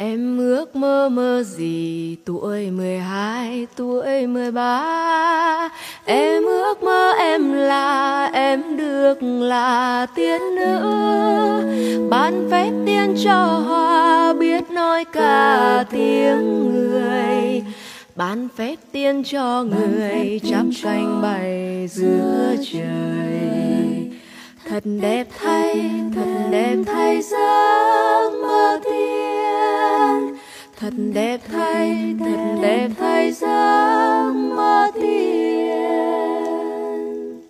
Em ước mơ mơ gì tuổi 12, tuổi 13. Em ước mơ em được là tiên nữ. Ban phép tiên cho hoa biết nói cả tiếng người. Ban phép tiên cho người chắp cánh bay giữa trời. Thật đẹp thay giấc mơ tiên. Thật đẹp thay giấc mơ tiên.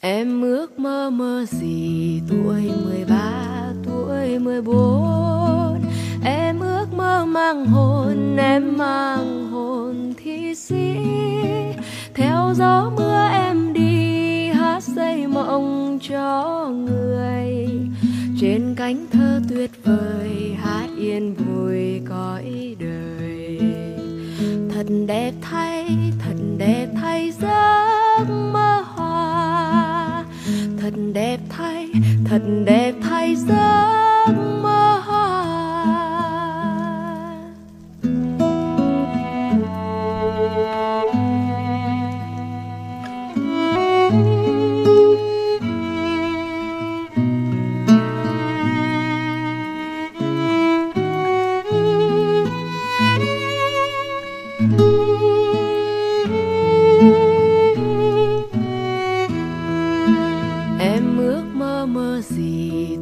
Em ước mơ mơ gì tuổi 13, tuổi 14. Em ước mơ mang hồn, em mang hồn thi sĩ. Theo gió mưa em đi hát xây mộng cho người. Trên cánh thơ tuyệt vời hát yên vui cõi đời. Thật đẹp thay giấc mơ hoa. Thật đẹp thay giấc mơ hoa.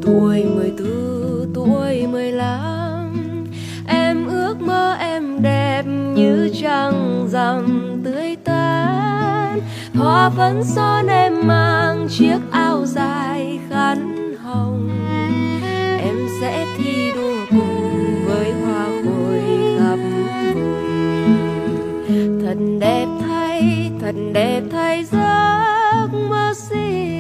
Tuổi 14, tuổi 15. Em ước mơ em đẹp như trăng rằm tươi tắn. Hoa phấn son em mang chiếc áo dài khăn hồng. Em sẽ thi đua cùng với hoa khôi khắp vùng. Thật đẹp thay giấc mơ xinh.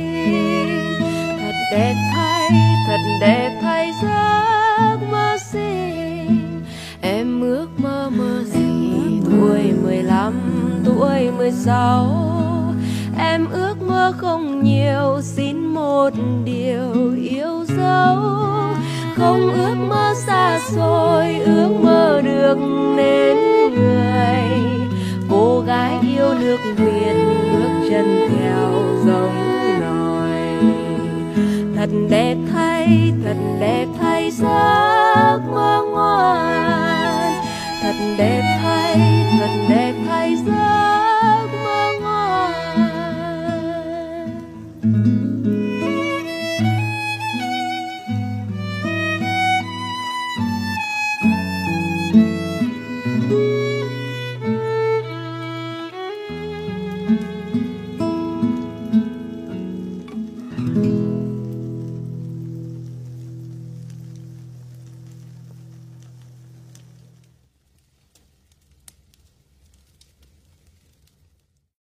Thật đẹp thay giấc mơ xinh. Em ước mơ mơ gì tuổi 15, tuổi 16. Em ước mơ không nhiều, xin một điều yêu dấu. Không ước mơ xa xôi, ước mơ được nên người. Cô gái yêu nước Việt bước chân theo dòng. Thật đẹp thay giấc mơ ngoan. Thật đẹp thay, thật đẹp.